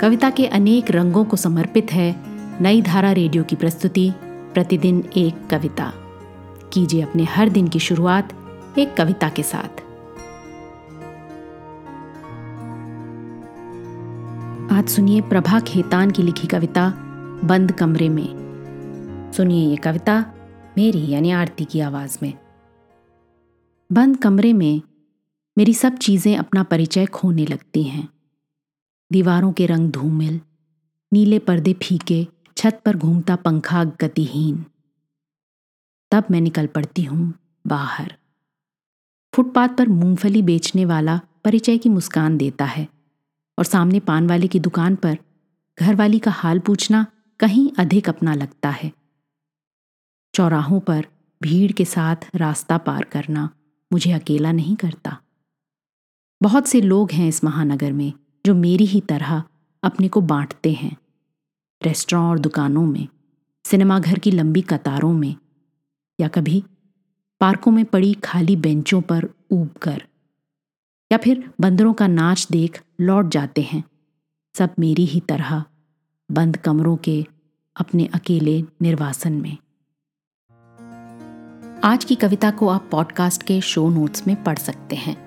कविता के अनेक रंगों को समर्पित है नई धारा रेडियो की प्रस्तुति प्रतिदिन एक कविता। कीजिए अपने हर दिन की शुरुआत एक कविता के साथ। आज सुनिए प्रभा खैतान की लिखी कविता बंद कमरे में। सुनिए ये कविता मेरी यानी आरती की आवाज में। बंद कमरे में मेरी सब चीज़ें अपना परिचय खोने लगती हैं। दीवारों के रंग धूमिल, नीले पर्दे फीके, छत पर घूमता पंखा गतिहीन। तब मैं निकल पड़ती हूँ बाहर। फुटपाथ पर मूंगफली बेचने वाला परिचय की मुस्कान देता है और सामने पान वाले की दुकान पर घरवाली का हाल पूछना कहीं अधिक अपना लगता है। चौराहों पर भीड़ के साथ रास्ता पार करना मुझे अकेला नहीं करता। बहुत से लोग हैं इस महानगर में जो मेरी ही तरह अपने को बांटते हैं। रेस्टोरेंट और दुकानों में, सिनेमाघर की लंबी कतारों में, या कभी पार्कों में पड़ी खाली बेंचों पर ऊब कर, या फिर बंदरों का नाच देख लौट जाते हैं। सब मेरी ही तरह बंद कमरों के अपने अकेले निर्वासन में। आज की कविता को आप पॉडकास्ट के शो नोट्स में पढ़ सकते हैं।